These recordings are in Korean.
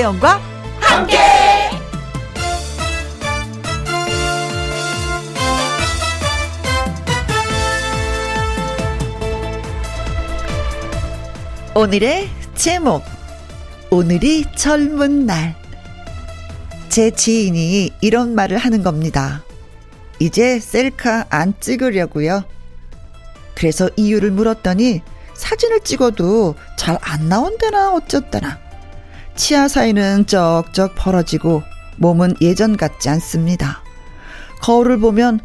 김혜영과 함께. 오늘의 제목, 오늘이 젊은 날. 제 지인이 이런 말을 하는 겁니다. 이제 셀카 안 찍으려고요. 그래서 이유를 물었더니 사진을 찍어도 잘 안 나온다나 어쨌다나, 치아 사이는 쩍쩍 벌어지고 몸은 예전 같지 않습니다. 거울을 보면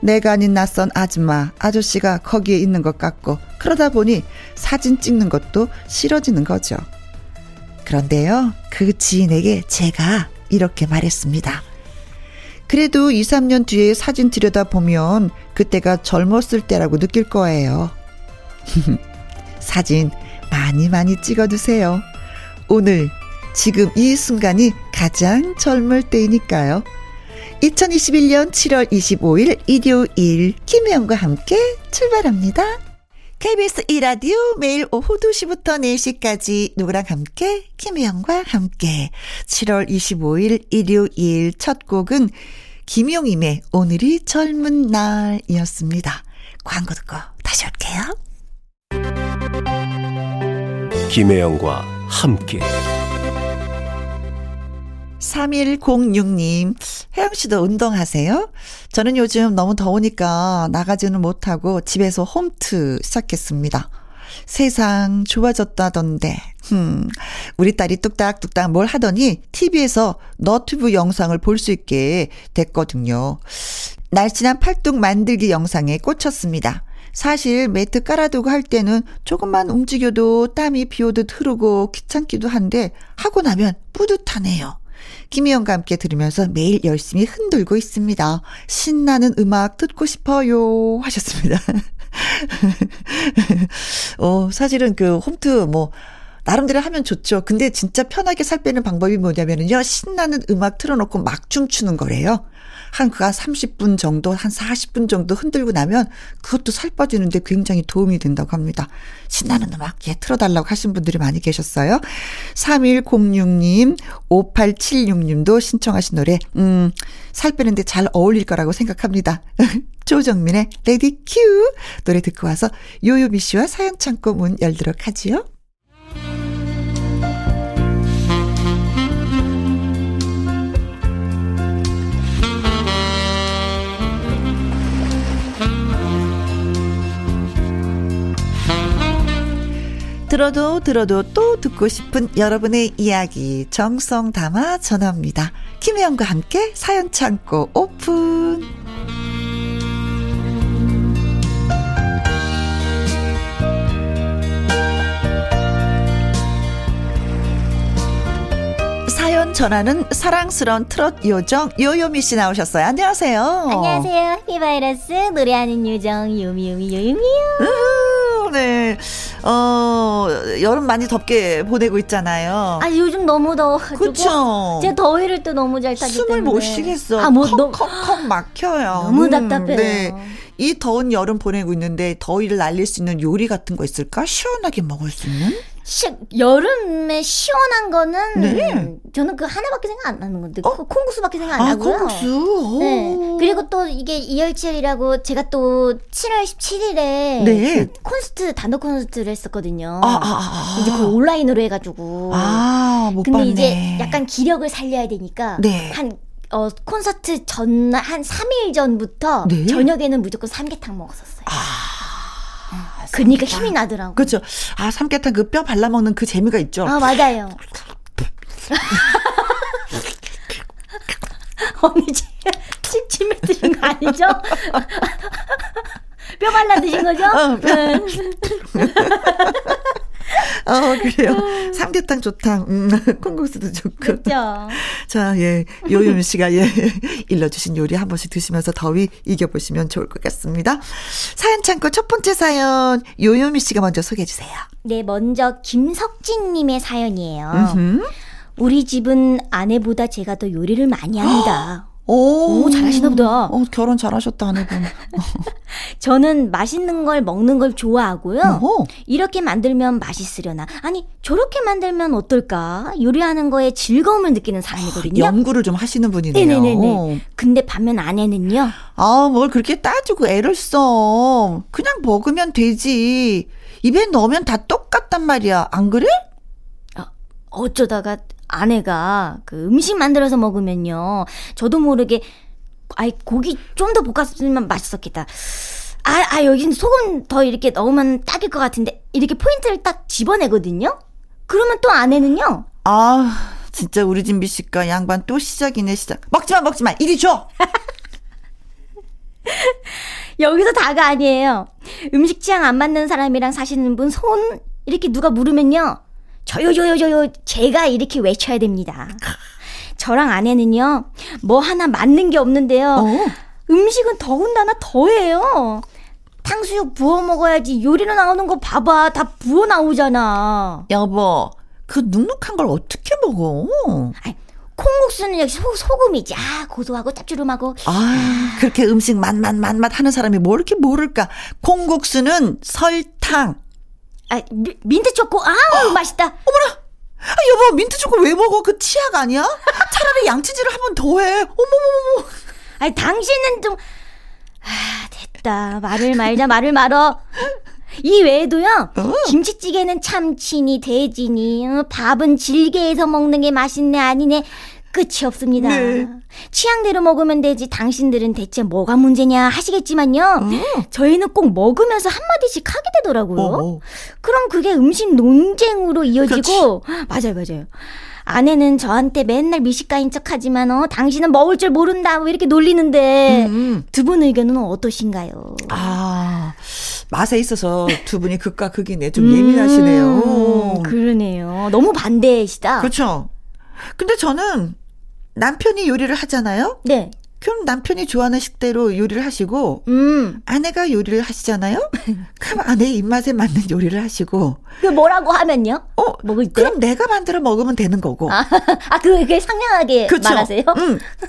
내가 아닌 낯선 아줌마, 아저씨가 거기에 있는 것 같고, 그러다 보니 사진 찍는 것도 싫어지는 거죠. 그런데요, 그 지인에게 제가 이렇게 말했습니다. 그래도 2, 3년 뒤에 사진 들여다보면 그때가 젊었을 때라고 느낄 거예요. 사진 많이 많이 찍어두세요. 오늘 지금 이 순간이 가장 젊을 때이니까요. 2021년 7월 25일 일요일, 김혜영과 함께 출발합니다. KBS E라디오 매일 오후 2시부터 4시까지 누구랑 함께, 김혜영과 함께. 7월 25일 일요일 첫 곡은 김용임의 오늘이 젊은 날이었습니다. 광고 듣고 다시 올게요. 김혜영과 함께. 3106님, 혜영씨도 운동하세요? 저는 요즘 너무 더우니까 나가지는 못하고 집에서 홈트 시작했습니다. 세상 좋아졌다던데. 우리 딸이 뚝딱뚝딱 뭘 하더니 TV에서 너튜브 영상을 볼 수 있게 됐거든요. 날씬한 팔뚝 만들기 영상에 꽂혔습니다. 사실 매트 깔아두고 할 때는 조금만 움직여도 땀이 비오듯 흐르고 귀찮기도 한데, 하고 나면 뿌듯하네요. 김혜영과 함께 들으면서 매일 열심히 흔들고 있습니다. 신나는 음악 듣고 싶어요, 하셨습니다. 사실은 그 홈트 뭐 나름대로 하면 좋죠. 근데 진짜 편하게 살 빼는 방법이 뭐냐면요, 신나는 음악 틀어놓고 막 춤추는 거래요. 한 그가 30분 정도, 한 40분 정도 흔들고 나면 그것도 살 빠지는데 굉장히 도움이 된다고 합니다. 신나는 음악 틀어달라고 하신 분들이 많이 계셨어요. 3106님, 5876님도 신청하신 노래, 살 빼는데 잘 어울릴 거라고 생각합니다. 조정민의 레디 큐 노래 듣고 와서 요요미 씨와 사연 창고 문 열도록 하지요. 들어도 들어도 또 듣고 싶은 여러분의 이야기 정성 담아 전합니다. 김혜영과 함께 사연 창고 오픈. 사연 전하는 사랑스러운 트롯 요정 요요미 씨 나오셨어요. 안녕하세요. 안녕하세요. 해피바이러스 노래하는 요정 요미요미 요요미요. 네, 여름 많이 덥게 보내고 있잖아요. 아, 요즘 너무 더워가지고. 그렇죠. 제가 더위를 또 너무 잘 타기 때문에 숨을 못 쉬겠어. 컵 막혀요. 너무 답답해요. 네. 이 더운 여름 보내고 있는데 더위를 날릴 수 있는 요리 같은 거 있을까? 시원하게 먹을 수 있는? 여름에 시원한 거는, 네, 저는 그 하나밖에 생각 안 나는 건데, 콩국수밖에 생각 안 나고요. 콩국수. 네. 그리고 또 이게 2월 7일이라고 제가 또 7월 17일에 네, 그 콘서트, 단독 콘서트를 했었거든요. 이제 그 온라인으로 해가지고. 못 봤네. 근데 이제 약간 기력을 살려야 되니까, 네, 콘서트 전 한 3일 전부터, 네, 저녁에는 무조건 삼계탕 먹었었어요. 그러니까 힘이 나더라고요. 그렇죠. 삼계탕 그 뼈 발라먹는 그 재미가 있죠. 맞아요. 언니 침침해 드신 거 아니죠? 뼈 발라 드신 거죠? 그래요. 삼계탕 좋다. 콩국수도 좋고. 그렇죠. 자, 예, 요요미 씨가 일러주신 요리 한 번씩 드시면서 더위 이겨보시면 좋을 것 같습니다. 사연 창고 첫 번째 사연, 요요미 씨가 먼저 소개해 주세요. 네, 먼저 김석진 님의 사연이에요. 우리 집은 아내보다 제가 더 요리를 많이 합니다. 오, 잘하시나 보다. 결혼 잘하셨다, 아내분. 저는 맛있는 걸 먹는 걸 좋아하고요. 오호. 이렇게 만들면 맛있으려나. 아니, 저렇게 만들면 어떨까? 요리하는 거에 즐거움을 느끼는 사람이거든요. 연구를 좀 하시는 분이네요. 네네네. 근데 반면 아내는요? 아, 뭘 그렇게 따지고 애를 써. 그냥 먹으면 되지. 입에 넣으면 다 똑같단 말이야. 안 그래? 어쩌다가 아내가 그 음식 만들어서 먹으면요, 저도 모르게 아이 고기 좀 더 볶았으면 맛있었겠다. 아 여긴 소금 더 이렇게 넣으면 딱일 것 같은데, 이렇게 포인트를 딱 집어내거든요. 그러면 또 아내는요. 아 진짜 우리 진비 씨가 양반 또 시작이네 시작. 먹지마 이리 줘. 여기서 다가 아니에요. 음식 취향 안 맞는 사람이랑 사시는 분 손 이렇게 누가 물으면요, 저요 제가 이렇게 외쳐야 됩니다. 저랑 아내는요 뭐 하나 맞는 게 없는데요. 음식은 더군다나 더해요. 탕수육 부어 먹어야지 요리로 나오는 거 봐봐, 다 부어 나오잖아. 여보, 그 눅눅한 걸 어떻게 먹어? 아니, 콩국수는 역시 소금이지. 아, 고소하고 짭조름하고. 아, 그렇게 음식 맛 하는 사람이 뭘 이렇게 모를까. 콩국수는 설탕, 민트초코. 아우, 맛있다. 어머나, 아, 여보, 민트초코 왜 먹어? 그 치약 아니야? 차라리 양치질을 한 번 더 해. 어머머머머. 아니, 당신은 좀. 아, 됐다. 말을 말어. 이 외에도요, 김치찌개는 참치니 돼지니, 밥은 질게해서 먹는 게 맛있네 아니네 끝이 없습니다. 네. 취향대로 먹으면 되지 당신들은 대체 뭐가 문제냐 하시겠지만요. 저희는 꼭 먹으면서 한마디씩 하게 되더라고요. 그럼 그게 음식 논쟁으로 이어지고. 그렇지. 맞아요. 아내는 저한테 맨날 미식가인 척하지만 당신은 먹을 줄 모른다 뭐 이렇게 놀리는데, 두 분 의견은 어떠신가요? 아, 맛에 있어서 두 분이 극과 극이네. 좀 예민하시네요. 그러네요. 너무 반대시다. 그렇죠. 근데 저는 남편이 요리를 하잖아요. 네. 그럼 남편이 좋아하는 식대로 요리를 하시고, 아내가 요리를 하시잖아요. 그럼 아내의 입맛에 맞는 요리를 하시고. 그 뭐라고 하면요? 먹을 때? 그럼 내가 만들어 먹으면 되는 거고. 그게 상냥하게. 그쵸? 말하세요?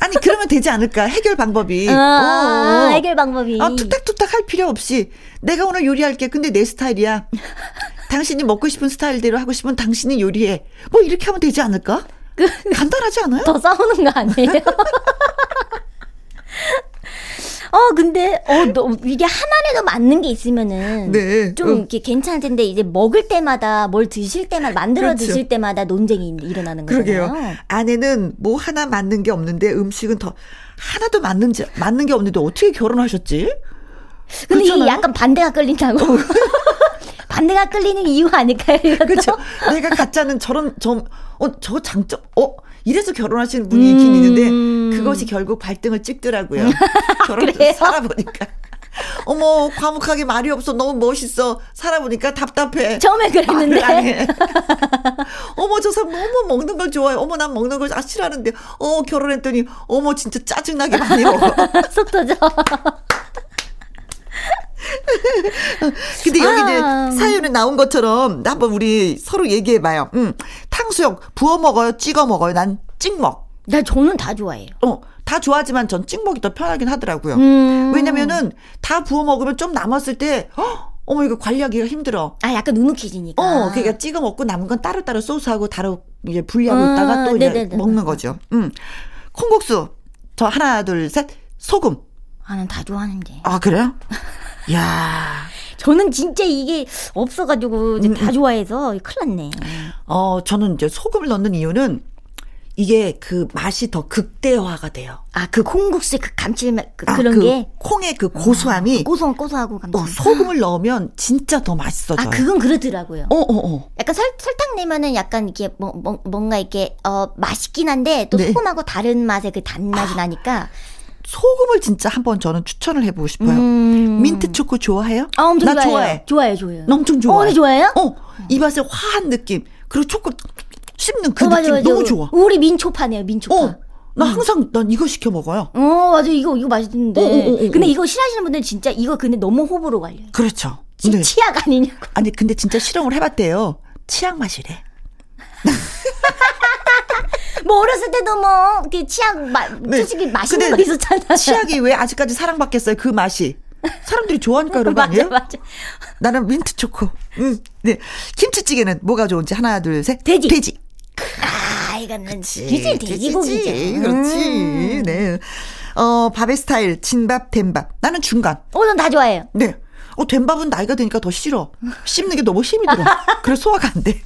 아니, 그러면 되지 않을까? 해결 방법이. 해결 방법이. 툭닥툭닥 할 필요 없이 내가 오늘 요리할게. 근데 내 스타일이야. 당신이 먹고 싶은 스타일대로 하고 싶으면 당신이 요리해. 뭐 이렇게 하면 되지 않을까? 간단하지 않아요? 더 싸우는 거 아니에요? 근데 이게 하나라도 맞는 게 있으면은 네. 좀 이렇게 괜찮을 텐데, 이제 먹을 때마다 뭘 드실 때마다 만들어 그렇죠. 드실 때마다 논쟁이 일어나는 거잖아요. 그러게요. 아내는 뭐 하나 맞는 게 없는데 음식은 더 하나도 맞는 게 없는데 어떻게 결혼하셨지? 근데 그렇잖아요? 이 약간 반대가 끌린다고. 반대가 끌리는 이유 아닐까요? 그렇죠. 내가 가짜는 저런 저거 장점 이래서 결혼하시는 분이 있긴 있는데 그것이 결국 발등을 찍더라고요. 결혼을 살아보니까. 어머, 과묵하게 말이 없어. 너무 멋있어. 살아보니까 답답해. 처음에 그랬는데. 말을 안 해. 어머, 저 사람 너무 먹는 걸 좋아해. 어머, 난 먹는 걸 싫어하는데 결혼했더니 어머 진짜 짜증나게 많이 먹어. 속 터져. 근데 여기 이제 사연에 나온 것처럼 한번 우리 서로 얘기해봐요. 탕수육 부어 먹어요, 찍어 먹어요? 난 찍먹. 저는 다 좋아해요. 다 좋아하지만 전 찍먹이 더 편하긴 하더라고요. 왜냐면은 다 부어 먹으면 좀 남았을 때 이거 관리하기가 힘들어. 약간 눅눅해지니까. 그러니까 찍어 먹고 남은 건 따로따로 소스하고 따로 이제 분리하고 있다가 또 이제 먹는 거죠. 콩국수 저 하나 둘 셋 소금. 난 다 좋아하는데. 아, 그래요? 야, 저는 진짜 이게 없어가지고 이제 다 좋아해서 큰일 났네. 저는 이제 소금을 넣는 이유는 이게 그 맛이 더 극대화가 돼요. 그 콩국수의 그 감칠맛 그런 게 콩의 그 고소함이 고소하고 감칠맛. 소금을 넣으면 진짜 더 맛있어져요. 그건 그러더라고요. 약간 설탕 내면은 약간 이게 뭔가 이렇게 맛있긴 한데 또 네. 소금하고 다른 맛의 그 단맛이 나니까. 소금을 진짜 한번 저는 추천을 해보고 싶어요. 민트초코 좋아해요? 엄청 나 좋아해요. 좋아해요. 엄청 좋아해. 좋아해요? 입맛에 화한 느낌. 그리고 초코 씹는 그 느낌 맞아. 너무 좋아. 우리 민초파네요, 민초파. 나 항상 난 이거 시켜 먹어요. 맞아. 이거 맛있는데. 근데 이거 싫어하시는 분들 진짜 이거 근데 너무 호불호 갈려요. 그렇죠. 네. 치약 아니냐고. 아니, 근데 진짜 실험을 해봤대요. 치약 맛이래. 뭐 어렸을 때도 뭐 이렇게 치약 솔직히 맛있는 거 있었잖아요. 치약이 왜 아직까지 사랑받겠어요? 그 맛이. 사람들이 좋아하니까 그런 거 아니에요? 맞아. 나는 민트 초코. 네. 김치찌개는 뭐가 좋은지 하나 둘 셋. 돼지. 아, 이거는 돼지 돼지고기지. 그렇지. 네. 밥의 스타일 진밥 된밥. 나는 중간. 난 다 좋아해요. 네. 된밥은 나이가 드니까 더 싫어. 씹는 게 너무 힘이 들어. 그래서 소화가 안 돼.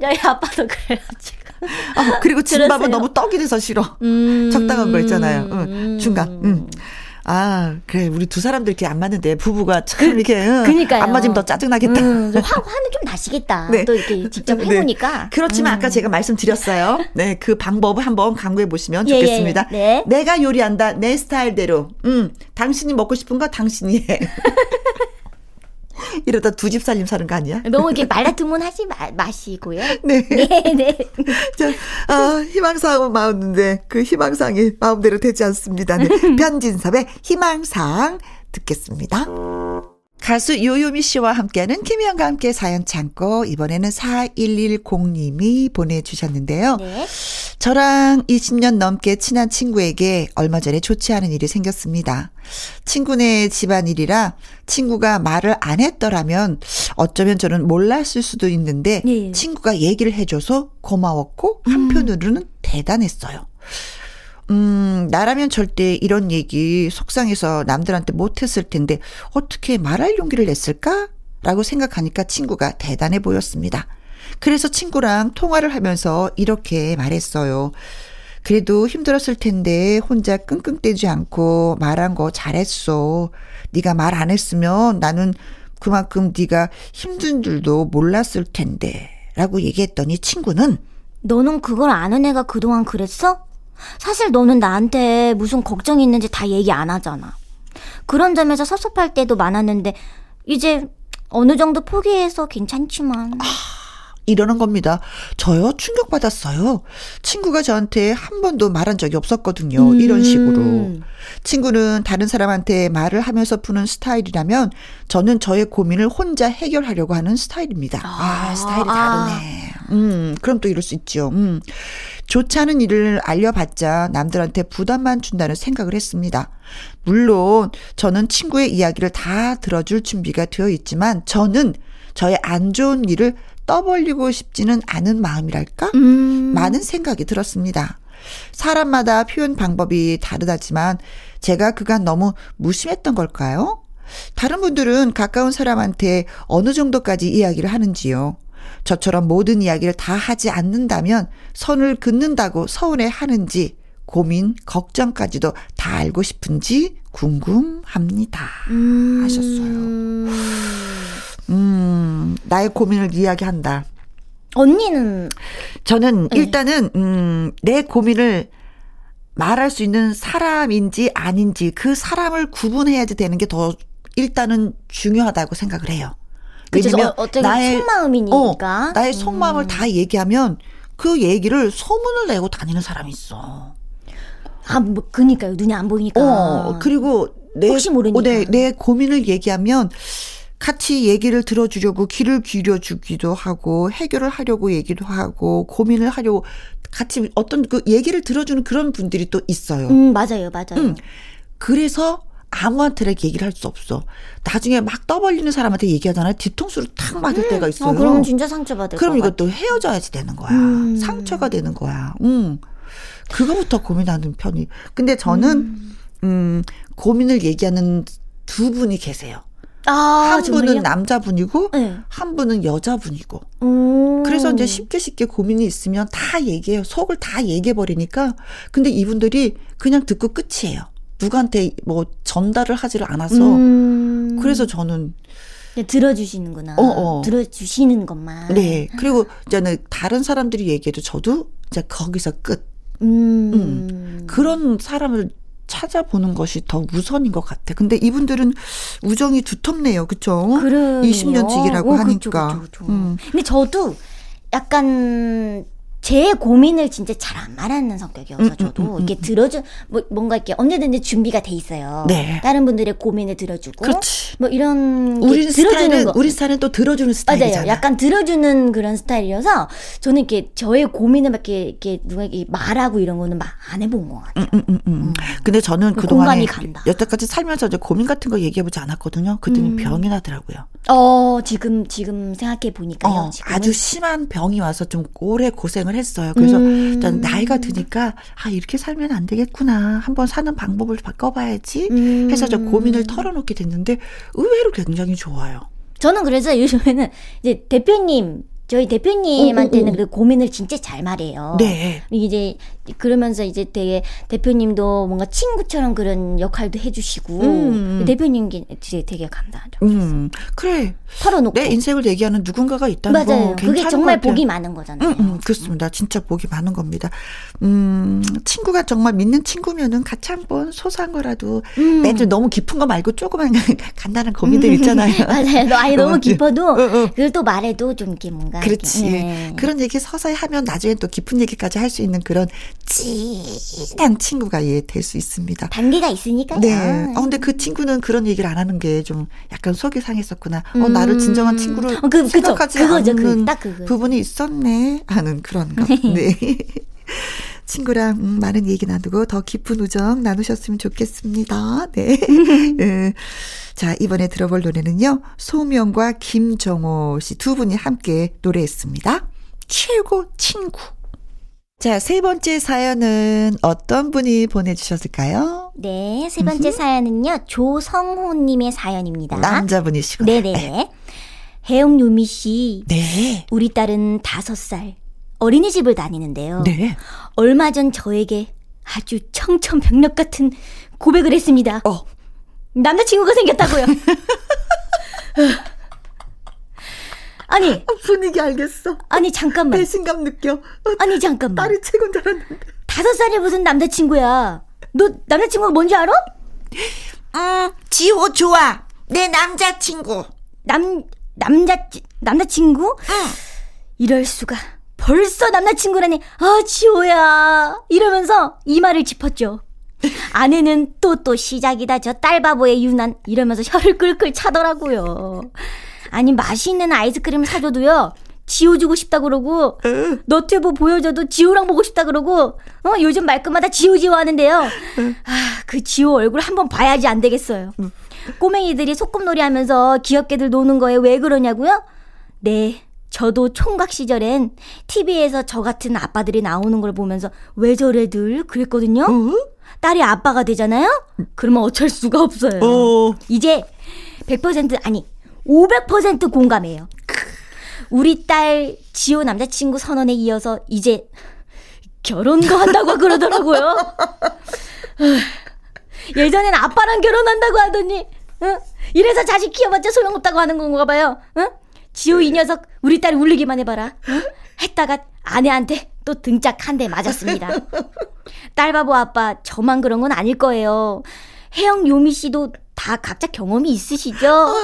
저희 아빠도 그래요 지금. 그리고 진밥은 너무 떡이 돼서 싫어. 적당한 거 있잖아요. 중간. 그래 우리 두 사람들 이렇게 안 맞는데 부부가 참 이렇게 안 맞으면 더 짜증나겠다. 화는 좀 나시겠다. 네. 또 이렇게 직접 해보니까. 네. 그렇지만 아까 제가 말씀드렸어요. 네, 그 방법을 한번 강구해 보시면 좋겠습니다. 네. 내가 요리한다 내 스타일대로. 당신이 먹고 싶은 거 당신이 해. 이러다 두 집 살림 사는 거 아니야? 너무 이렇게 말다툼은 하지 마시고요. 네. 네. 자, 희망사항은 많은데 그 희망사항이 마음대로 되지 않습니다. 네. 변진섭의 희망사항 듣겠습니다. 가수 요요미 씨와 함께하는 김혜영과 함께 사연 창고, 이번에는 4110님이 보내주셨는데요. 네. 저랑 20년 넘게 친한 친구에게 얼마 전에 좋지 않은 일이 생겼습니다. 친구네 집안일이라 친구가 말을 안 했더라면 어쩌면 저는 몰랐을 수도 있는데 네. 친구가 얘기를 해줘서 고마웠고 한편으로는 대단했어요. 나라면 절대 이런 얘기 속상해서 남들한테 못했을 텐데 어떻게 말할 용기를 냈을까? 라고 생각하니까 친구가 대단해 보였습니다. 그래서 친구랑 통화를 하면서 이렇게 말했어요. 그래도 힘들었을 텐데 혼자 끙끙대지 않고 말한 거 잘했어. 네가 말 안 했으면 나는 그만큼 네가 힘든 줄도 몰랐을 텐데 라고 얘기했더니 친구는 너는 그걸 아는 애가 그동안 그랬어? 사실 너는 나한테 무슨 걱정이 있는지 다 얘기 안 하잖아. 그런 점에서 섭섭할 때도 많았는데 이제 어느 정도 포기해서 괜찮지만 이러는 겁니다. 저요? 충격받았어요. 친구가 저한테 한 번도 말한 적이 없었거든요. 이런 식으로. 친구는 다른 사람한테 말을 하면서 푸는 스타일이라면 저는 저의 고민을 혼자 해결하려고 하는 스타일입니다. 스타일이 다르네. 그럼 또 이럴 수 있죠. 좋지 않은 일을 알려봤자 남들한테 부담만 준다는 생각을 했습니다. 물론 저는 친구의 이야기를 다 들어줄 준비가 되어 있지만 저는 저의 안 좋은 일을 떠벌리고 싶지는 않은 마음이랄까? 많은 생각이 들었습니다. 사람마다 표현 방법이 다르다지만 제가 그간 너무 무심했던 걸까요? 다른 분들은 가까운 사람한테 어느 정도까지 이야기를 하는지요. 저처럼 모든 이야기를 다 하지 않는다면 선을 긋는다고 서운해하는지 고민, 걱정까지도 다 알고 싶은지 궁금합니다. 하셨어요. 나의 고민을 이야기한다. 언니는? 저는 일단은 내 고민을 말할 수 있는 사람인지 아닌지 그 사람을 구분해야지 되는 게 더 일단은 중요하다고 생각을 해요. 왜냐면 나의 속마음이니까. 나의 속마음을 다 얘기하면 그 얘기를 소문을 내고 다니는 사람이 있어. 그러니까요. 눈이 안 보이니까. 그리고 혹시 모르니까. 내 고민을 얘기하면 같이 얘기를 들어주려고 귀를 기울여주기도 하고 해결을 하려고 얘기도 하고 고민을 하려고 같이 어떤 그 얘기를 들어주는 그런 분들이 또 있어요. 맞아요. 그래서 아무한테나 얘기를 할 수 없어. 나중에 막 떠벌리는 사람한테 얘기하잖아요. 뒤통수를 탁 맞을 때가 있어요. 그럼 진짜 상처받을 그럼 이것도 같아. 헤어져야지 되는 거야. 상처가 되는 거야. 그거부터 고민하는 편이. 근데 저는 고민을 얘기하는 두 분이 계세요. 한 분은 정말요? 남자분이고 한 분은 여자분이고 그래서 이제 쉽게 고민이 있으면 다 얘기해요. 속을 다 얘기해버리니까. 근데 이분들이 그냥 듣고 끝이에요. 누구한테 뭐 전달을 하지를 않아서 그래서 저는 들어주시는구나. 들어주시는 것만. 네. 그리고 이제는 다른 사람들이 얘기해도 저도 이제 거기서 끝. 그런 사람을 찾아보는 것이 더 우선인 것 같아. 근데 이분들은 우정이 두텁네요. 그쵸? 20년치기라고 하니까. 그쵸. 근데 저도 약간 제 고민을 진짜 잘 안 말하는 성격이어서 저도 이게 들어준 뭐 뭔가 이렇게 언제든지 준비가 돼 있어요. 네. 다른 분들의 고민을 들어주고 그렇지. 뭐 이런 우리 스타일은 거. 우리 스타일은 또 들어주는 스타일이잖아. 맞아요. 약간 들어주는 그런 스타일이어서 저는 이렇게 저의 고민을 막 이렇게 누구에게 말하고 이런 거는 막 안 해본 것 같아요. 근데 저는 그 동안에 여태까지 살면서 이제 고민 같은 거 얘기해보지 않았거든요. 그랬더니 병이 나더라고요. 지금 생각해 보니까요. 아주 심한 병이 와서 좀 오래 고생을 했어요. 그래서 일단 나이가 드니까 아 이렇게 살면 안 되겠구나. 한번 사는 방법을 바꿔봐야지 해서 저 고민을 털어놓게 됐는데 의외로 굉장히 좋아요. 저는 그래서 요즘에는 이제 대표님 저희 대표님한테는 그 고민을 진짜 잘 말해요. 네. 이제 그러면서 이제 되게 대표님도 뭔가 친구처럼 그런 역할도 해주시고 대표님 되게 감사하죠. 그래. 털어놓고 내 인생을 얘기하는 누군가가 있다는 거 괜찮은 것 같아요. 그게 정말 복이 많은 거잖아요. 그렇습니다. 진짜 복이 많은 겁니다. 친구가 정말 믿는 친구면은 같이 한번 소소한 거라도 맨날 너무 깊은 거 말고 조그만 간단한 고민들 있잖아요. 맞아요. 아니 너무 깊어도 그걸 또 말해도 좀 이렇게 뭔가. 그렇지. 네. 그런 얘기 서서히 하면 나중에 또 깊은 얘기까지 할 수 있는 그런 찐한 친구가 예, 될 수 있습니다. 단계가 있으니까요. 네. 근데 그 친구는 그런 얘기를 안 하는 게 좀 약간 속이 상했었구나. 나를 진정한 친구로 생각하지 않는 부분이 있었네 하는 그런 것. 네. 친구랑 많은 얘기 나누고 더 깊은 우정 나누셨으면 좋겠습니다. 네. 자, 이번에 들어볼 노래는요. 소명과 김정호 씨 두 분이 함께 노래했습니다. 최고 친구. 자, 세 번째 사연은 어떤 분이 보내주셨을까요? 네, 세 번째 사연은요. 조성호님의 사연입니다. 남자분이시구나. 네네네. 혜영 요미 씨. 네. 우리 딸은 5살. 어린이집을 다니는데요. 네. 얼마 전 저에게 아주 청천벽력 같은 고백을 했습니다. 남자친구가 생겼다고요. 아니. 분위기 알겠어. 아니, 잠깐만. 배신감 느껴. 아니, 잠깐만. 딸이 최고인 줄 알았는데. 5살이 무슨 남자친구야. 너 남자친구가 뭔지 알아? 지호 좋아. 내 남자친구. 남자친구? 응. 이럴 수가. 벌써 남자친구라니. 아, 지호야. 이러면서 이 말을 짚었죠. 아내는 또 시작이다. 저 딸바보의 유난. 이러면서 혀를 끌끌 차더라고요. 아니, 맛있는 아이스크림을 사줘도요. 지호 주고 싶다 그러고 너튜브 보여줘도 지호랑 보고 싶다 그러고 요즘 말끝마다 지호 하는데요. 아, 그 지호 얼굴 한번 봐야지 안 되겠어요. 꼬맹이들이 소꿉놀이 하면서 귀엽게들 노는 거에 왜 그러냐고요? 네. 저도 총각 시절엔 TV에서 저 같은 아빠들이 나오는 걸 보면서 왜 저래 늘 그랬거든요. 딸이 아빠가 되잖아요. 그러면 어쩔 수가 없어요. 이제 100% 아니 500% 공감해요. 우리 딸 지호 남자친구 선언에 이어서 이제 결혼도 한다고 그러더라고요. 예전엔 아빠랑 결혼한다고 하더니 이래서 자식 키워봤자 소용없다고 하는 건가 봐요. 지호 이 녀석 우리 딸 울리기만 해봐라 했다가 아내한테 또 등짝 한 대 맞았습니다. 딸바보 아빠 저만 그런 건 아닐 거예요. 혜영 요미 씨도 다 각자 경험이 있으시죠?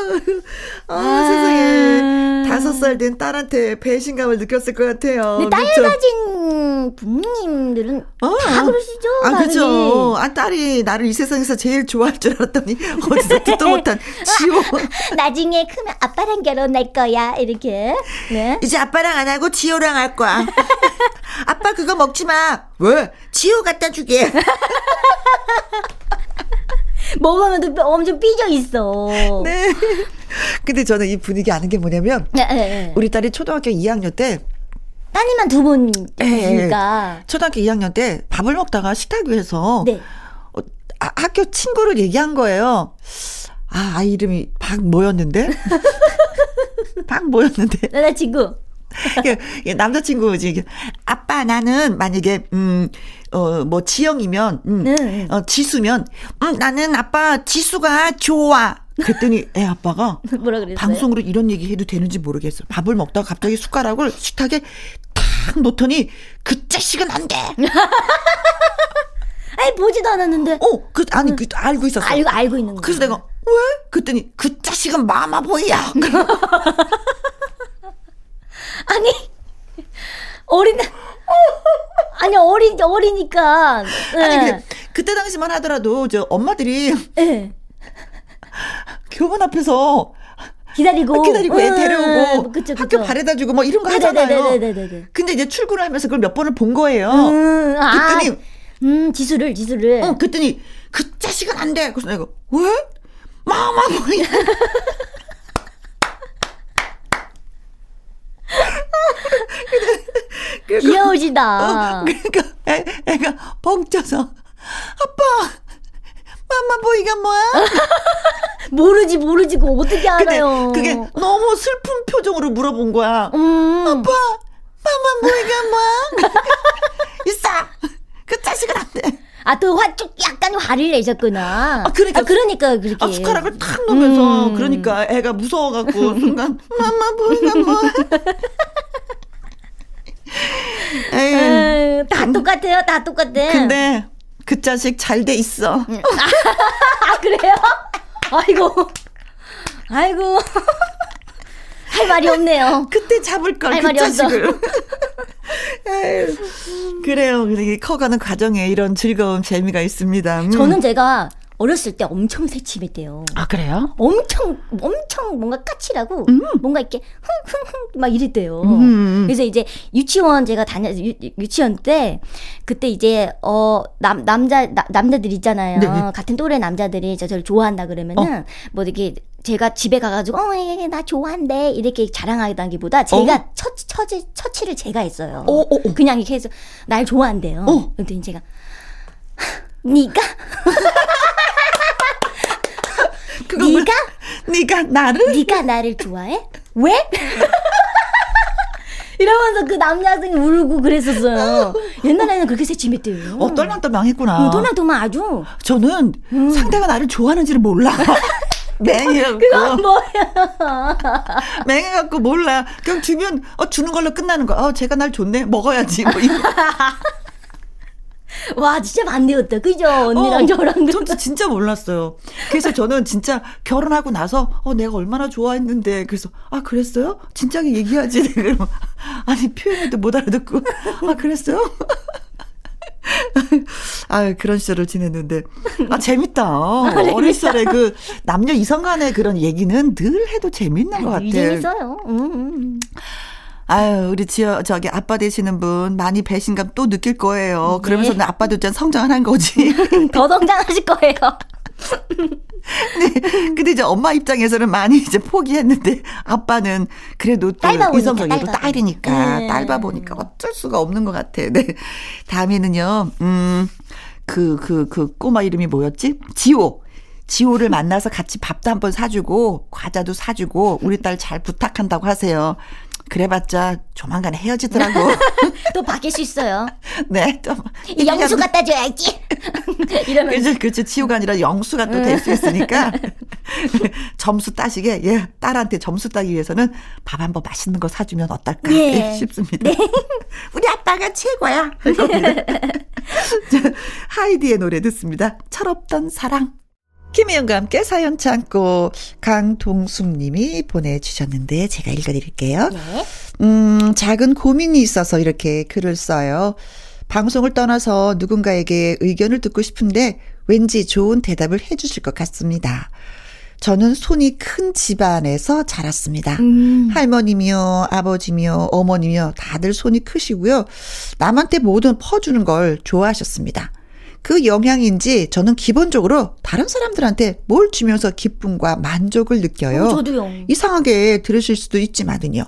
세상에 5살 된 딸한테 배신감을 느꼈을 것 같아요. 근데 딸 가진 부모님들은 다 그러시죠. 그죠. 딸이 나를 이 세상에서 제일 좋아할 줄 알았더니 어디서 듣도 못한 지호. 나중에 크면 아빠랑 결혼할 거야 이렇게. 네. 이제 아빠랑 안 하고 지호랑 할 거야. 아빠 그거 먹지 마. 왜? 지호 갖다 주게. 먹으면 엄청 삐져 있어. 네. 근데 저는 이 분위기 아는 게 뭐냐면 우리 딸이 초등학교 2학년 때 따님만 두 분 있으니까 초등학교 2학년 때 밥을 먹다가 식탁 위에서 학교 친구를 얘기한 거예요. 아이 이름이 박모였는데 박모였는데 남자친구 남자친구지. 아빠 나는 만약에 뭐 지영이면 지수면 나는 아빠 지수가 좋아. 그랬더니 애 아빠가 뭐라 그랬어요? 방송으로 이런 얘기 해도 되는지 모르겠어. 밥을 먹다가 갑자기 숟가락을 식탁에 탁 놓더니 그 자식은 안 돼. 아니 보지도 않았는데. 알고 있었어. 알고 있는 거. 그래서 내가 왜? 그랬더니 그 자식은 마마보이야. 아니 어린 어리니까. 네. 아니 근데 그때 당시만 하더라도 저 엄마들이 네. 교문 앞에서 기다리고 애 데려오고 그쵸. 학교 바래다 주고 뭐 이런 거 하잖아요. 네네네네네네. 근데 이제 출근을 하면서 그걸 몇 번을 본 거예요. 그랬더니 지수를. 그랬더니 그 자식은 안 돼. 그래서 내가 왜? 마마머리. 그러니까, 귀여우시다. 그러니까 애가 벙쪄서 아빠 맘마 보이가 뭐야? 모르지 그거 어떻게 알아요? 그게 너무 슬픈 표정으로 물어본 거야. 아빠 맘마 보이가 뭐야? 있어 그 자식은 안 돼. 아, 또 약간 화를 내셨구나. 그러니까 그렇게. 아, 숟가락을 탁 놓으면서 그러니까 애가 무서워갖고 순간 맘마 보이가 뭐야? 에이, 다 똑같아. 근데 그 자식 잘 돼 있어. 아, 그래요? 아이고. 할 말이 없네요. 그때 잡을 걸 그 자식을. 그래요. 커가는 과정에 이런 즐거움 재미가 있습니다. 저는 제가 어렸을 때 엄청 새침했대요. 아, 그래요? 엄청 뭔가 까칠하고 뭔가 이렇게 흥 막 이랬대요. 그래서 이제 유치원 제가 유치원 때 그때 이제 남자들 있잖아요. 네네. 같은 또래 남자들이 저를 좋아한다 그러면은 뭐 이렇게 제가 집에 가가지고 나 좋아한대 이렇게 자랑하기보다 제가 처치를 제가 했어요. 그냥 이렇게 해서 날 좋아한대요. 그랬더니 제가 네가 나를 좋아해? 왜? 이러면서 그 남자들이 울고 그랬었어요. 옛날에는 그렇게 새침했대요. 떨망떨망 했구나. 떨망떨망 아주. 저는 상대가 나를 좋아하는지를 몰라. 맹해갖고. 그건 뭐야. 맹해갖고 몰라. 그냥 주면 주는 걸로 끝나는 거야. 제가 날 좋네. 먹어야지. 뭐 이거. 와, 진짜 반대였다. 그죠? 언니랑 저랑. 저도 진짜 몰랐어요. 그래서 저는 진짜 결혼하고 나서 내가 얼마나 좋아했는데. 그래서 그랬어요? 진작에 얘기하지. 내가 아니 표현해도 못 알아듣고 그랬어요? 그런 시절을 지냈는데 재밌다. 어릴 시절에 그 남녀 이성 간의 그런 얘기는 늘 해도 재밌는 것 같아요. 재밌어요. 우리 저기 아빠 되시는 분 많이 배신감 또 느낄 거예요. 그러면서 네. 아빠도 전 성장을 한 거지. 더 성장하실 거예요. 네. 근데 이제 엄마 입장에서는 많이 이제 포기했는데 아빠는 그래도 또 이성적으로 딸이니까 딸바 보니까 어쩔 수가 없는 것 같아. 네. 다음에는요. 그 꼬마 이름이 뭐였지? 지호를 만나서 같이 밥도 한번 사주고 과자도 사주고 우리 딸 잘 부탁한다고 하세요. 그래봤자 조만간 헤어지더라고. 또 바뀔 수 있어요. 네, 또 영수 갖다 줘야지. 이러면 그렇죠. 지우가 아니라 영수가 또 될 수 있으니까 점수 따시게. 예, 딸한테 점수 따기 위해서는 밥 한번 맛있는 거 사주면 어떨까 예. 싶습니다. 네. 우리 아빠가 최고야. 하이디의 노래 듣습니다. 철없던 사랑. 김혜영과 함께 사연 창고 강동숙님이 보내주셨는데 제가 읽어드릴게요. 네. 작은 고민이 있어서 이렇게 글을 써요. 방송을 떠나서 누군가에게 의견을 듣고 싶은데 왠지 좋은 대답을 해주실 것 같습니다. 저는 손이 큰 집안에서 자랐습니다. 할머니며 아버지며 어머니며 다들 손이 크시고요. 남한테 뭐든 퍼주는 걸 좋아하셨습니다. 그 영향인지 저는 기본적으로 다른 사람들한테 뭘 주면서 기쁨과 만족을 느껴요. 저도요. 이상하게 들으실 수도 있지만은요.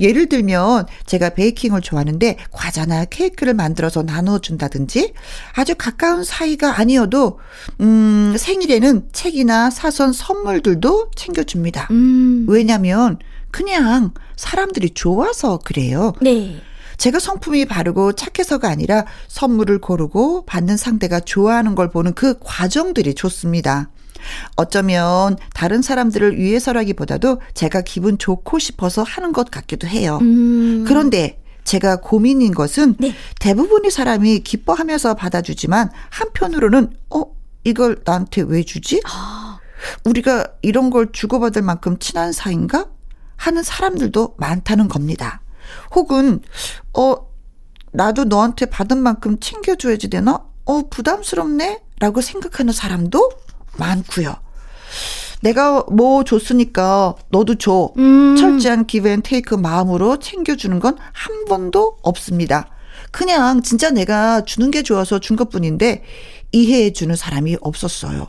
예를 들면 제가 베이킹을 좋아하는데 과자나 케이크를 만들어서 나눠준다든지 아주 가까운 사이가 아니어도 생일에는 책이나 사선 선물들도 챙겨줍니다. 왜냐면 그냥 사람들이 좋아서 그래요. 네. 제가 성품이 바르고 착해서가 아니라 선물을 고르고 받는 상대가 좋아하는 걸 보는 그 과정들이 좋습니다. 어쩌면 다른 사람들을 위해서라기보다도 제가 기분 좋고 싶어서 하는 것 같기도 해요. 그런데 제가 고민인 것은 네. 대부분의 사람이 기뻐하면서 받아주지만 한편으로는 이걸 나한테 왜 주지? 우리가 이런 걸 주고받을 만큼 친한 사이인가? 하는 사람들도 많다는 겁니다. 혹은 나도 너한테 받은 만큼 챙겨줘야지 되나? 부담스럽네? 라고 생각하는 사람도 많고요. 내가 뭐 줬으니까 너도 줘. 철저한 기브앤테이크 마음으로 챙겨주는 건 한 번도 없습니다. 그냥 진짜 내가 주는 게 좋아서 준 것뿐인데 이해해 주는 사람이 없었어요.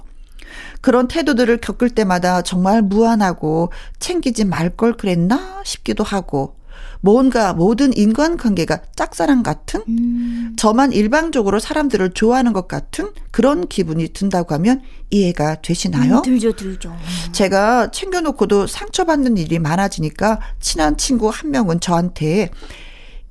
그런 태도들을 겪을 때마다 정말 무안하고 챙기지 말 걸 그랬나 싶기도 하고, 뭔가 모든 인간관계가 짝사랑 같은, 저만 일방적으로 사람들을 좋아하는 것 같은 그런 기분이 든다고 하면 이해가 되시나요? 들죠. 제가 챙겨놓고도 상처받는 일이 많아지니까 친한 친구 한 명은 저한테,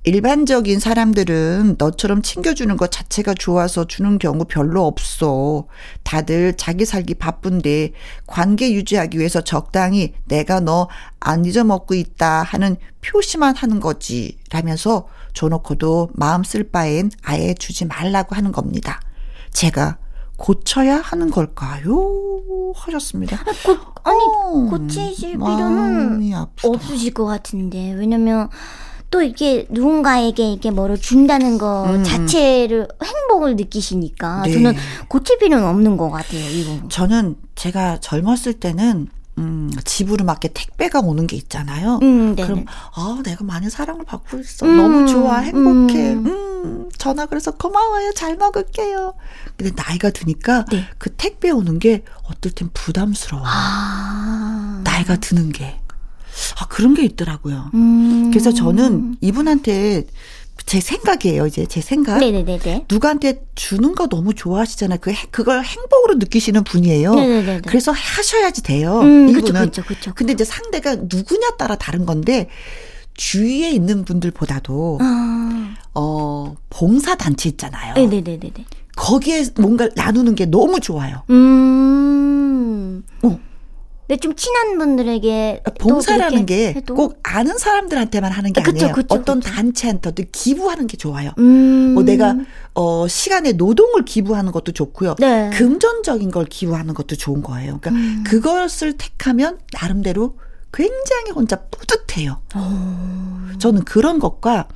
일반적인 사람들은 너처럼 챙겨주는 것 자체가 좋아서 주는 경우 별로 없어. 다들 자기 살기 바쁜데 관계 유지하기 위해서 적당히 내가 너 안 잊어먹고 있다 하는 표시만 하는 거지 라면서 줘놓고도 마음 쓸 바엔 아예 주지 말라고 하는 겁니다. 제가 고쳐야 하는 걸까요? 하셨습니다. 고치실 필요는 없으실 것 같은데, 왜냐면 또 이게 누군가에게 이게 뭐를 준다는 거 자체를 행복을 느끼시니까. 네. 저는 고칠 필요는 없는 것 같아요, 이거. 저는 제가 젊었을 때는 집으로 막 이렇게 택배가 오는 게 있잖아요. 그럼 내가 많은 사랑을 받고 있어. 너무 좋아, 행복해. 전화 그래서 고마워요, 잘 먹을게요. 근데 나이가 드니까 네. 그 택배 오는 게 어떨 땐 부담스러워. 나이가 드는 게. 그런 게 있더라고요. 그래서 저는 이분한테, 제 생각이에요, 이제 제 생각. 네네네. 누구한테 주는 거 너무 좋아하시잖아요. 그걸 행복으로 느끼시는 분이에요. 네네네. 그래서 하셔야지 돼요. 이분은. 그렇죠. 근데 이제 상대가 누구냐 따라 다른 건데, 주위에 있는 분들보다도 봉사 단체 있잖아요. 네네네네. 거기에 뭔가 나누는 게 너무 좋아요. 근데 좀 친한 분들에게 봉사라는 게 꼭 아는 사람들한테만 하는 게 아니에요. 그쵸, 어떤 단체한테도 기부하는 게 좋아요. 뭐 내가 시간의 노동을 기부하는 것도 좋고요. 네. 금전적인 걸 기부하는 것도 좋은 거예요. 그러니까 그것을 택하면 나름대로 굉장히 혼자 뿌듯해요. 저는 그런 것과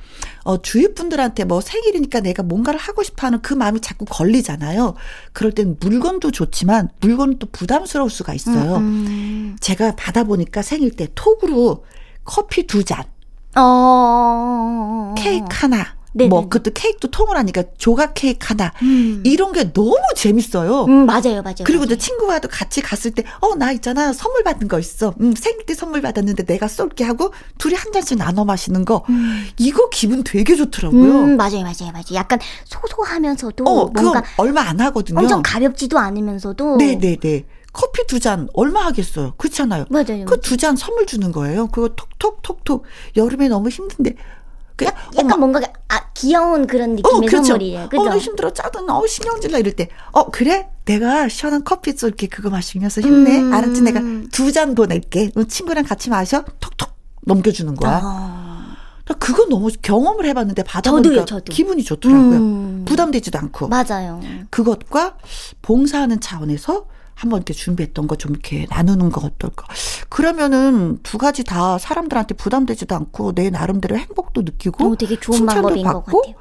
주위 분들한테 뭐 생일이니까 내가 뭔가를 하고 싶어하는 그 마음이 자꾸 걸리잖아요. 그럴 땐 물건도 좋지만 물건은 또 부담스러울 수가 있어요. 제가 받아보니까 생일 때 톡으로 커피 2잔, 케이크 하나, 네네. 뭐 그것도 케이크도 통을 하니까 조각 케이크 하나, 이런 게 너무 재밌어요. 맞아요. 그리고 이제 친구와도 같이 갔을 때 나 있잖아 선물 받은 거 있어. 생일 때 선물 받았는데 내가 쏠게 하고 둘이 한 잔씩 나눠 마시는 거. 이거 기분 되게 좋더라고요. 맞아요. 약간 소소하면서도 뭔가 얼마 안 하거든요. 엄청 가볍지도 않으면서도. 네네네. 커피 2잔 얼마 하겠어요? 그렇잖아요. 맞아요. 그 2잔 선물 주는 거예요. 그거 톡톡톡톡. 여름에 너무 힘든데. 약간 뭔가 귀여운 그런 느낌의 선물이에요. 그렇죠. 나 힘들어, 짜증나, 신경질나 이럴 때 그래? 내가 시원한 커피 쏠게. 그거 마시면서 힘내. 알았지? 내가 2잔 보낼게. 친구랑 같이 마셔. 톡톡 넘겨주는 거야. 나 그거 너무 경험을 해봤는데 받아보니까 저도. 기분이 좋더라고요. 부담되지도 않고. 맞아요. 그것과 봉사하는 차원에서 한번 이렇게 준비했던 거 좀 이렇게 나누는 거 어떨까? 그러면은 두 가지 다 사람들한테 부담되지도 않고 내 나름대로 행복도 느끼고 되게 좋은 칭찬도 방법인 받고 것 같아요.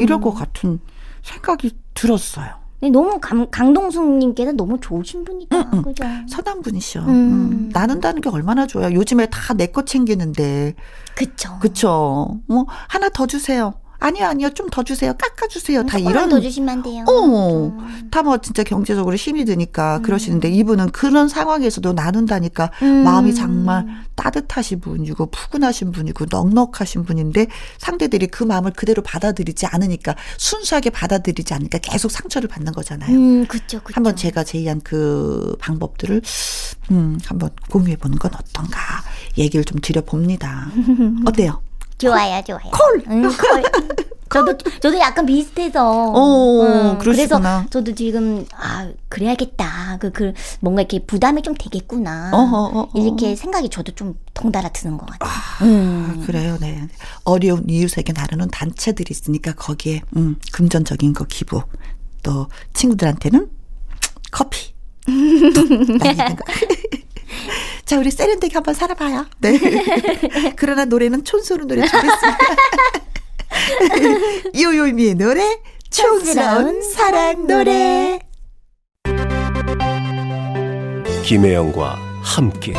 이럴 것 같은 생각이 들었어요. 네, 너무 강동숙님께는 너무 좋으신 분이다. 그죠? 선한 분이셔. 나눈다는 게 얼마나 좋아요. 요즘에 다 내 거 챙기는데. 그쵸. 뭐 하나 더 주세요. 아니요. 좀 더 주세요. 깎아주세요. 다 이런. 더 주시면 돼요. 다 뭐 진짜 경제적으로 힘이 드니까 그러시는데, 이분은 그런 상황에서도 나눈다니까 마음이 정말 따뜻하신 분이고 푸근하신 분이고 넉넉하신 분인데, 상대들이 그 마음을 그대로 받아들이지 않으니까, 순수하게 받아들이지 않으니까 계속 상처를 받는 거잖아요. 그렇죠. 한번 제가 제의한 그 방법들을 한번 공유해보는 건 어떤가 얘기를 좀 드려봅니다. 어때요? 좋아요. 콜. 콜. 저도 약간 비슷해서. 그래서 저도 지금 그래야겠다. 뭔가 이렇게 부담이 좀 되겠구나. 이렇게 생각이 저도 좀 덩달아 드는 것 같아요. 그래요, 네. 어려운 이웃에게 나누는 단체들이 있으니까 거기에 금전적인 거 기부, 또 친구들한테는 커피. 자, 우리 세련되게 한번 살아봐요. 네. 그러나 노래는 촌스러운 노래 좋겠습니다. 요요미의 노래 촌스러운 사랑 노래. 김혜영과 함께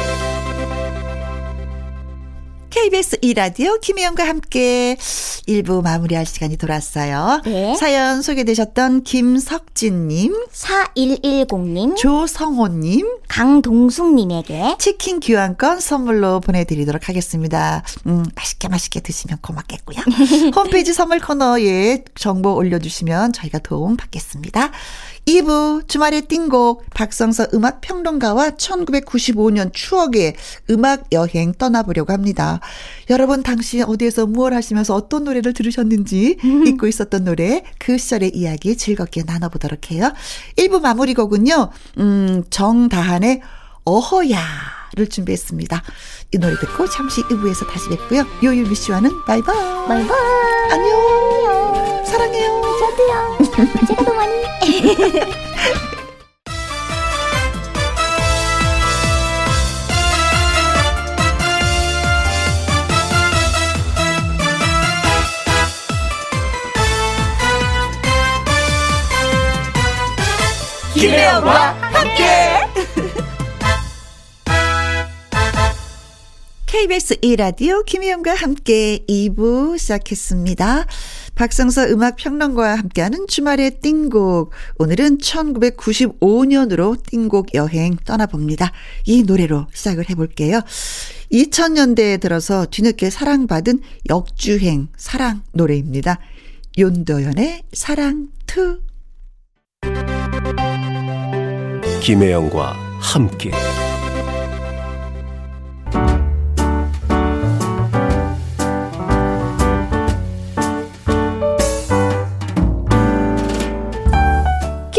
KBS E라디오 김혜영과 함께 1부 마무리할 시간이 돌았어요. 네. 사연 소개되셨던 김석진님, 4110님, 조성호님, 강동숙님에게 치킨 교환권 선물로 보내드리도록 하겠습니다. 맛있게 드시면 고맙겠고요. 홈페이지 선물 코너에 정보 올려주시면 저희가 도움 받겠습니다. 2부 주말의 띵곡 박성서 음악평론가와 1995년 추억의 음악여행 떠나보려고 합니다. 여러분 당시 어디에서 무얼 하시면서 어떤 노래를 들으셨는지 잊고 있었던 노래 그 시절의 이야기 즐겁게 나눠보도록 해요. 1부 마무리 곡은요. 정다한의 어허야를 준비했습니다. 이 노래 듣고 잠시 2부에서 다시 뵙고요. 요유미 씨와는 바이바이. 바이바이. 안녕. 사랑해요. 저도요. 제가 더 많이. 김혜영과 함께 KBS E라디오 김혜영과 함께 2부 시작했습니다. 박성서 음악평론가와 함께하는 주말의 띵곡. 오늘은 1995년으로 띵곡 여행 떠나봅니다. 이 노래로 시작을 해볼게요. 2000년대에 들어서 뒤늦게 사랑받은 역주행 사랑 노래입니다. 윤도현의 사랑2. 김혜영과 함께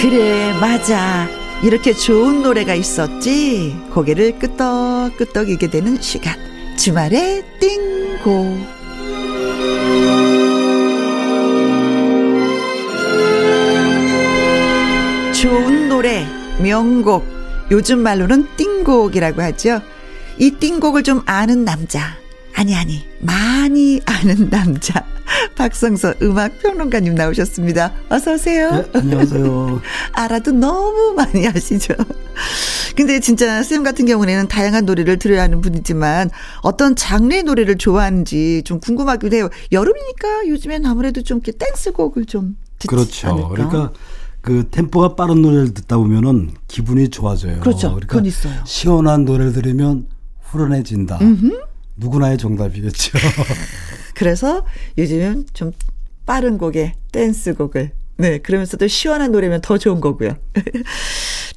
그래, 맞아. 이렇게 좋은 노래가 있었지. 고개를 끄덕끄덕이게 되는 시간. 주말에 띵곡. 좋은 노래, 명곡, 요즘 말로는 띵곡이라고 하죠. 이 띵곡을 좀 아는 남자, 많이 아는 남자, 박성서 음악평론가님 나오셨습니다. 어서 오세요. 네, 안녕하세요. 알아도 너무 많이 아시죠. 근데 진짜 쌤 같은 경우에는 다양한 노래를 들어야 하는 분이지만 어떤 장르의 노래를 좋아하는지 좀 궁금하기도 해요. 여름이니까 요즘엔 아무래도 좀 이렇게 댄스곡을 좀 듣지 않을까. 그러니까 그 템포가 빠른 노래를 듣다 보면은 기분이 좋아져요. 그렇죠. 그러니까 그건 있어요. 시원한 노래를 들으면 후련해진다. 누구나의 정답이겠죠. 그래서 요즘은 좀 빠른 곡에 댄스곡을 네, 그러면서도 시원한 노래면 더 좋은 거고요.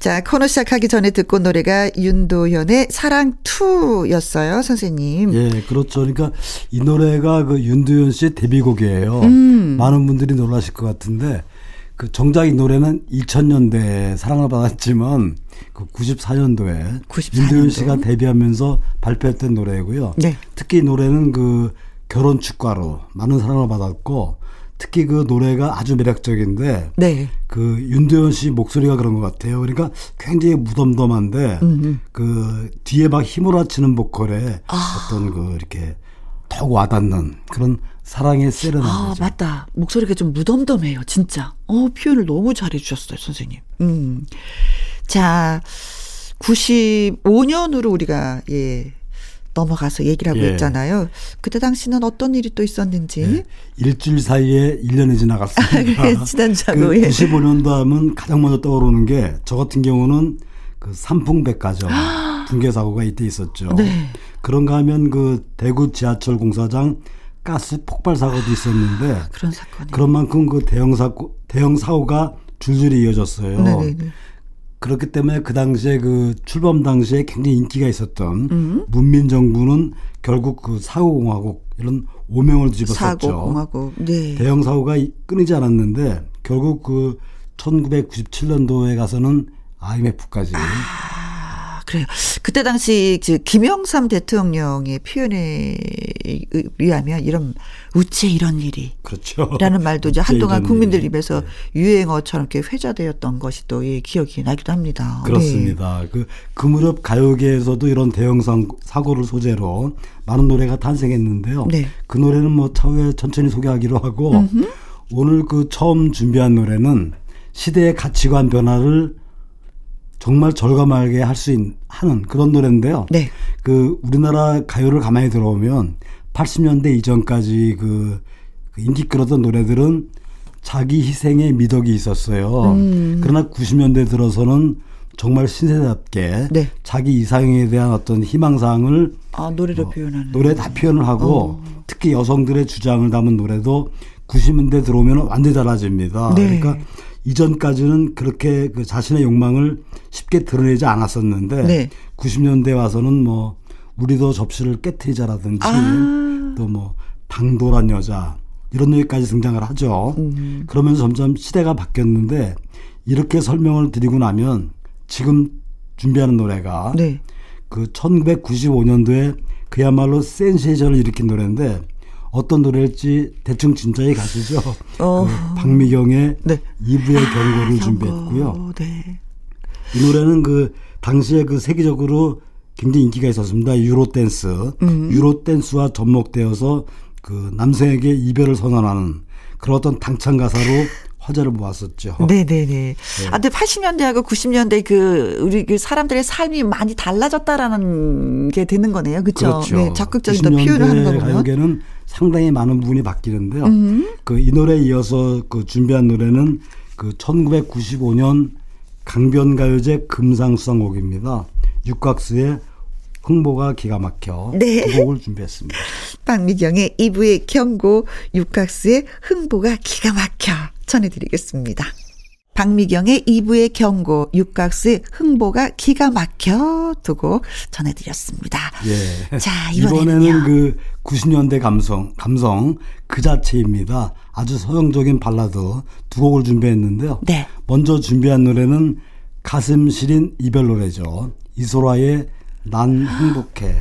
자, 코너 시작하기 전에 듣고 온 노래가 윤도현의 사랑2였어요, 선생님. 예, 그렇죠. 그러니까 이 노래가 그 윤도현 씨의 데뷔곡이에요. 많은 분들이 놀라실 것 같은데, 그 정작 이 노래는 2000년대에 사랑을 받았지만, 그 94년도에. 94년도? 윤도현 씨가 데뷔하면서 발표했던 노래고요. 네. 특히 이 노래는 그 결혼 축가로 많은 사랑을 받았고, 특히 그 노래가 아주 매력적인데 네. 그 윤도현 씨 목소리가 그런 것 같아요. 그러니까 굉장히 무덤덤한데 그 뒤에 막 휘몰아치는 보컬에 어떤 그 이렇게 턱 와닿는 그런 사랑의 세레나데죠. 아, 맞다. 목소리가 좀 무덤덤해요, 진짜. 표현을 너무 잘해 주셨어요, 선생님. 자, 95년으로 우리가 예. 넘어가서 얘기를 하고 예. 있잖아요. 그때 당시는 어떤 일이 또 있었는지. 예. 일주일 사이에 1년이 지나갔습니다. 지난주하고. 그 95년도 하면 가장 먼저 떠오르는 게 저 같은 경우는 그 삼풍백화점 붕괴 사고가 이때 있었죠. 네. 그런가 하면 그 대구 지하철 공사장 가스 폭발 사고도 있었는데 그런 사건이. 그런 만큼 그 대형 사고가 줄줄이 이어졌어요. 네네네. 그렇기 때문에 그 당시에 그 출범 당시에 굉장히 인기가 있었던 문민정부는 결국 그 사고공화국 이런 오명을 뒤집었었죠. 사고공화국. 네. 대형 사고가 끊이지 않았는데 결국 그 1997년도에 가서는 IMF까지. 아, 그래요. 그때 당시 김영삼 대통령의 표현에 의하면 이런 우째 이런 일이. 그렇죠. 라는 말도 이제 한동안 국민들 입에서 네. 유행어처럼 이렇게 회자되었던 것이 또 예, 기억이 나기도 합니다. 그렇습니다. 네. 그 무렵 가요계에서도 이런 대형 사고를 소재로 많은 노래가 탄생했는데요. 네. 그 노래는 뭐 차후에 천천히 소개하기로 하고 오늘 그 처음 준비한 노래는 시대의 가치관 변화를 정말 절감하게 할 수 있는 하는 그런 노래인데요. 네. 그 우리나라 가요를 가만히 들어보면 80년대 이전까지 그 인기 끌었던 노래들은 자기 희생의 미덕이 있었어요. 그러나 90년대 들어서는 정말 신세답게 네. 자기 이상에 대한 어떤 희망사항을 노래로 표현하는 노래 다 표현을 하고 특히 여성들의 주장을 담은 노래도 90년대 들어오면 완전히 달라집니다. 네. 그러니까 이전까지는 그렇게 그 자신의 욕망을 쉽게 드러내지 않았었는데 네. 90년대 와서는 뭐 우리도 접시를 깨트리자라든지 또 뭐 당돌한 여자 이런 얘기까지 등장을 하죠. 그러면서 점점 시대가 바뀌었는데 이렇게 설명을 드리고 나면 지금 준비하는 노래가 네. 그 1995년도에 그야말로 센세이션을 일으킨 노래인데 어떤 노래일지 대충 짐작이 가시죠. 그 박미경의 네. 2부의 경고를 준비했고요. 네. 이 노래는 그 당시에 그 세계적으로 굉장히 인기가 있었습니다. 유로댄스. 유로댄스와 접목되어서 그 남성에게 이별을 선언하는 그런 어떤 당찬 가사로 화제를 모았었죠. 네네네. 네. 아, 근데 80년대하고 90년대 그 우리 그 사람들의 삶이 많이 달라졌다라는 게 되는 거네요. 그쵸? 그렇죠. 네, 적극적인 표현을 하는 거군요. 가요계는 상당히 많은 부분이 바뀌는데요. 그 이 노래에 이어서 그 준비한 노래는 그 1995년 강변가요제 금상수상곡입니다. 육각수의 흥보가 기가 막혀 네. 그 곡을 준비했습니다. 박미경의 2부의 경고, 육각수의 흥보가 기가 막혀 전해드리겠습니다. 박미경의 2부의 경고, 육각수의 흥보가 기가 막혀 두고 전해드렸습니다. 예. 자, 이번에는 그 90년대 감성 그 자체입니다. 아주 서정적인 발라드 두 곡을 준비했는데요. 네. 먼저 준비한 노래는 가슴 시린 이별 노래죠. 이소라의 난 행복해.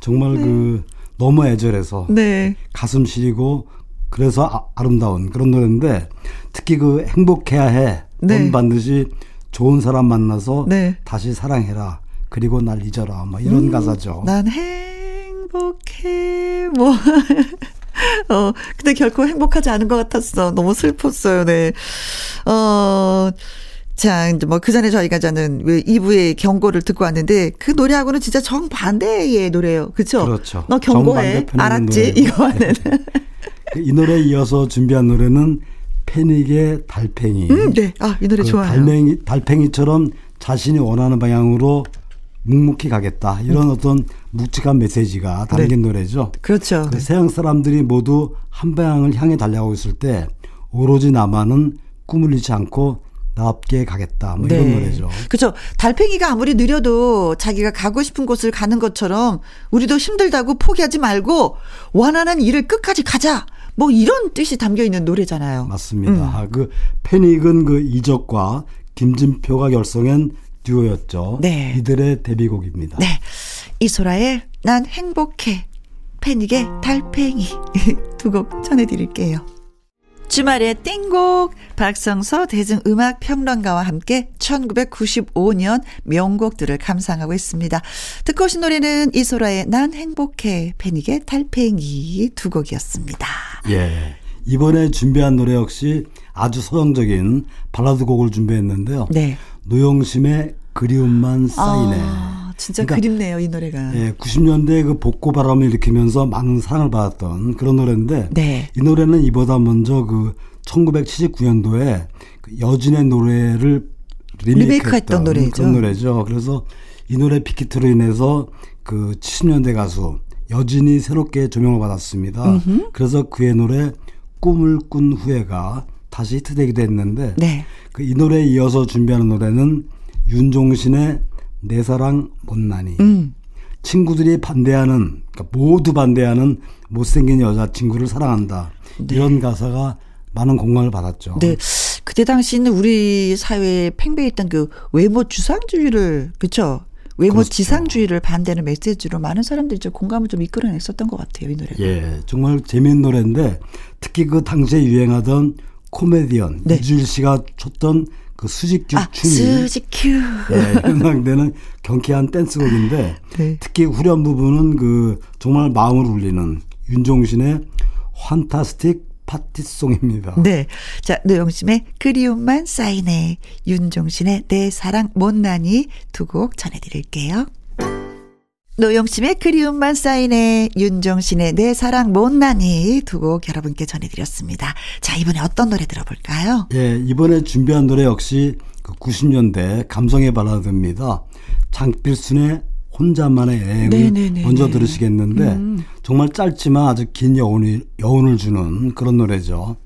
정말 네. 그 너무 애절해서 네. 가슴 시리고 그래서 아름다운 그런 노래인데 특히 그 행복해야 해. 넌 네. 반드시 좋은 사람 만나서 네. 다시 사랑해라. 그리고 날 잊어라. 뭐 이런 가사죠. 난 행복해. 뭐. 근데 결코 행복하지 않은 것 같았어. 너무 슬펐어요. 네. 자, 이제 뭐 그 전에 저희가 저는 2부의 경고를 듣고 왔는데 그 노래하고는 진짜 정반대의 노래예요. 그렇죠? 그렇죠. 너 경고해. 알았지? 이거는. 이 노래에 이어서 준비한 노래는 패닉의 달팽이. 네. 아, 이 노래 그 좋아요. 달팽이처럼 자신이 원하는 방향으로 묵묵히 가겠다. 이런 어떤 묵직한 메시지가 담긴 네. 노래죠. 그렇죠. 그 서양 사람들이 모두 한 방향을 향해 달려가고 있을 때 오로지 나만은 꿈을 잃지 않고 나답게 가겠다. 뭐 이런 노래죠. 그렇죠. 달팽이가 아무리 느려도 자기가 가고 싶은 곳을 가는 것처럼 우리도 힘들다고 포기하지 말고 원하는 일을 끝까지 가자. 뭐 이런 뜻이 담겨 있는 노래잖아요. 맞습니다. 그 패닉은 그 이적과 김진표가 결성한 듀오였죠. 네. 이들의 데뷔곡입니다. 네. 이소라의 난 행복해, 패닉의 달팽이 두 곡 전해드릴게요. 주말의 띵곡, 박성서 대중음악평론가와 함께 1995년 명곡들을 감상하고 있습니다. 듣고 오신 노래는 이소라의 난 행복해, 패닉의 달팽이 두 곡이었습니다. 예, 이번에 준비한 노래 역시 아주 서정적인 발라드 곡을 준비했는데요. 네. 노영심의 그리움만 쌓이네. 아, 진짜 그러니까, 그립네요, 이 노래가. 예, 90년대 그 복고 바람을 일으키면서 많은 사랑을 받았던 그런 노래인데, 네. 이 노래는 이보다 먼저 그 1979년도에 여진의 노래를 리메이크했던 노래죠. 그런 노래죠. 그래서 이 노래 빅히트로 인해서 그 70년대 가수 여진이 새롭게 조명을 받았습니다. 음흠. 그래서 그의 노래 꿈을 꾼 후에가 다시 히트되기도 했는데, 네. 그 이 노래에 이어서 준비하는 노래는 윤종신의 내 사랑 못나니. 친구들이 반대하는, 그러니까 모두 반대하는 못생긴 여자친구를 사랑한다. 네. 이런 가사가 많은 공감을 받았죠. 네. 그때 당시에는 우리 사회에 팽배했던 그 외모 주상주의를, 그렇죠? 외모 그렇죠. 지상주의를 반대하는 메시지로 많은 사람들이 좀 공감을 좀 이끌어냈었던 것 같아요. 이 노래가. 예, 정말 재미있는 노래인데, 특히 그 당시에 유행하던 코미디언 이주일 씨가 췄던 그 수직큐 춤이 수직큐 연상되는 경쾌한 댄스곡인데, 네. 특히 후렴 부분은 그 정말 마음을 울리는 윤종신의 환타스틱 파티송입니다. 네, 자 노영심의 그리움만 쌓이네, 윤종신의 내 사랑 못나니 두 곡 전해드릴게요. 노영심의 그리움만 쌓이네, 윤종신의 내 사랑 못나니 두 곡 여러분께 전해드렸습니다. 자, 이번에 어떤 노래 들어볼까요? 예, 이번에 준비한 노래 역시 90년대 감성의 발라드입니다. 장필순의 혼자만의 여행을 먼저 들으시겠는데, 정말 짧지만 아주 긴 여운을 주는 그런 노래죠.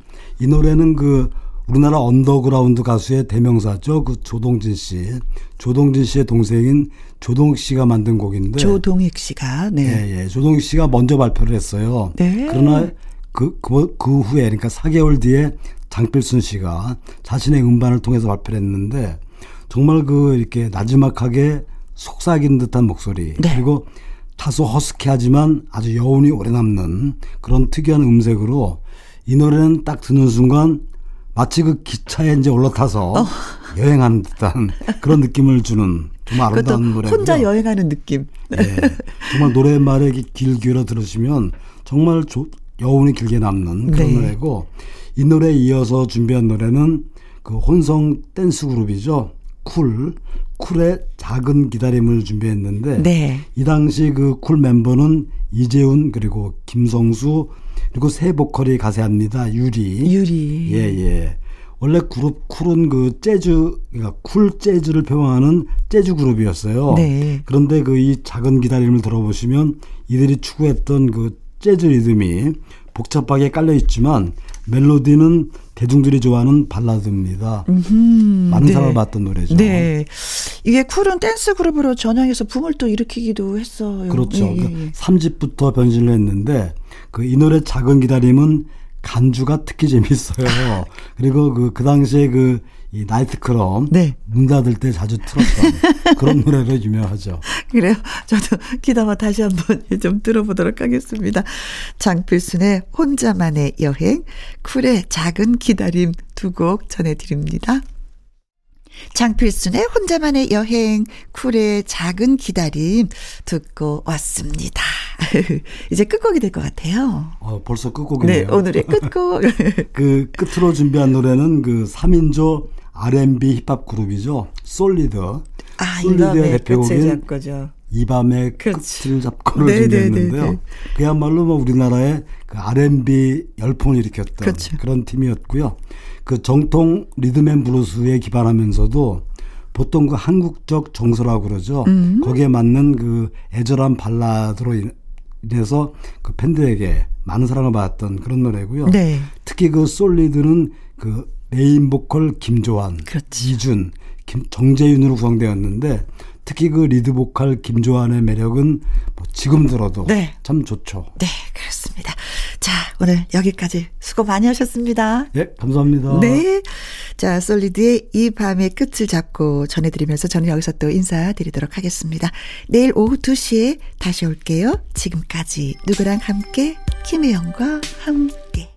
이 노래는 그 우리나라 언더그라운드 가수의 대명사죠. 그 조동진 씨. 조동진 씨의 동생인 조동익 씨가 만든 곡인데. 조동익 씨가, 네. 예, 예. 조동익 씨가 먼저 발표를 했어요. 네. 그러나 그 후에, 그러니까 4개월 뒤에 장필순 씨가 자신의 음반을 통해서 발표를 했는데, 정말 그 이렇게 나지막하게 속삭인 듯한 목소리. 네. 그리고 다소 허스키하지만 아주 여운이 오래 남는 그런 특이한 음색으로, 이 노래는 딱 듣는 순간 마치 그 기차에 이제 올라타서 여행하는 듯한 그런 느낌을 주는 정말 아름다운 노래고요. 혼자 여행하는 느낌. 네, 정말 노랫말에 귀를 기울여 들으시면 정말 여운이 길게 남는 그런, 네. 노래고, 이 노래에 이어서 준비한 노래는 그 혼성 댄스 그룹이죠. 쿨의 작은 기다림을 준비했는데, 네. 이 당시 그 쿨 멤버는 이재훈 그리고 김성수 그리고 새 보컬이 가세합니다. 유리. 예. 원래 그룹 쿨은 그 재즈, 그러니까 쿨 재즈를 표방하는 재즈 그룹이었어요. 네. 그런데 그 이 작은 기다림을 들어보시면 이들이 추구했던 그 재즈 리듬이 복잡하게 깔려 있지만 멜로디는 대중들이 좋아하는 발라드입니다. 많은 사랑을 받았던 노래죠. 네. 이게 쿨은 댄스 그룹으로 전향해서 붐을 또 일으키기도 했어요. 그렇죠. 예. 그 3집부터 변신을 했는데, 그 이 노래 작은 기다림은 간주가 특히 재밌어요. 그리고 그 당시에 그 이 나이트클럽, 네. 문 닫을 때 자주 틀었던 그런 노래로 유명하죠. 그래요. 저도 기다마 다시 한번 좀 들어보도록 하겠습니다. 장필순의 혼자만의 여행, 쿨의 작은 기다림 두 곡 전해드립니다. 장필순의 혼자만의 여행, 쿨의 작은 기다림 듣고 왔습니다. 이제 끝곡이 될 것 같아요. 벌써 끝곡이네요. 네, 오늘의 끝곡. 그 끝으로 준비한 노래는 그 3인조 R&B 힙합 그룹이죠. 솔리드. 아, 솔리드의 대표곡인 이 밤의 끝을 잡고를 준비했는데요. 그야말로 뭐 우리나라의 그 R&B 열풍을 일으켰던, 그렇죠. 그런 팀이었고요. 그 정통 리듬앤블루스에 기반하면서도 보통 그 한국적 정서라고 그러죠. 거기에 맞는 그 애절한 발라드로 그래서 그 팬들에게 많은 사랑을 받았던 그런 노래고요. 네. 특히 그 솔리드는 그 메인 보컬 김조한, 그렇지. 이준, 정재윤으로 구성되었는데 특히 그 리드 보컬 김조한의 매력은 뭐 지금 들어도 네. 참 좋죠. 네, 그렇습니다. 자, 오늘 여기까지 수고 많이 하셨습니다. 네, 감사합니다. 네. 자, 솔리드의 이 밤의 끝을 잡고 전해드리면서 저는 여기서 또 인사드리도록 하겠습니다. 내일 오후 2시에 다시 올게요. 지금까지 누구랑 함께, 김혜영과 함께.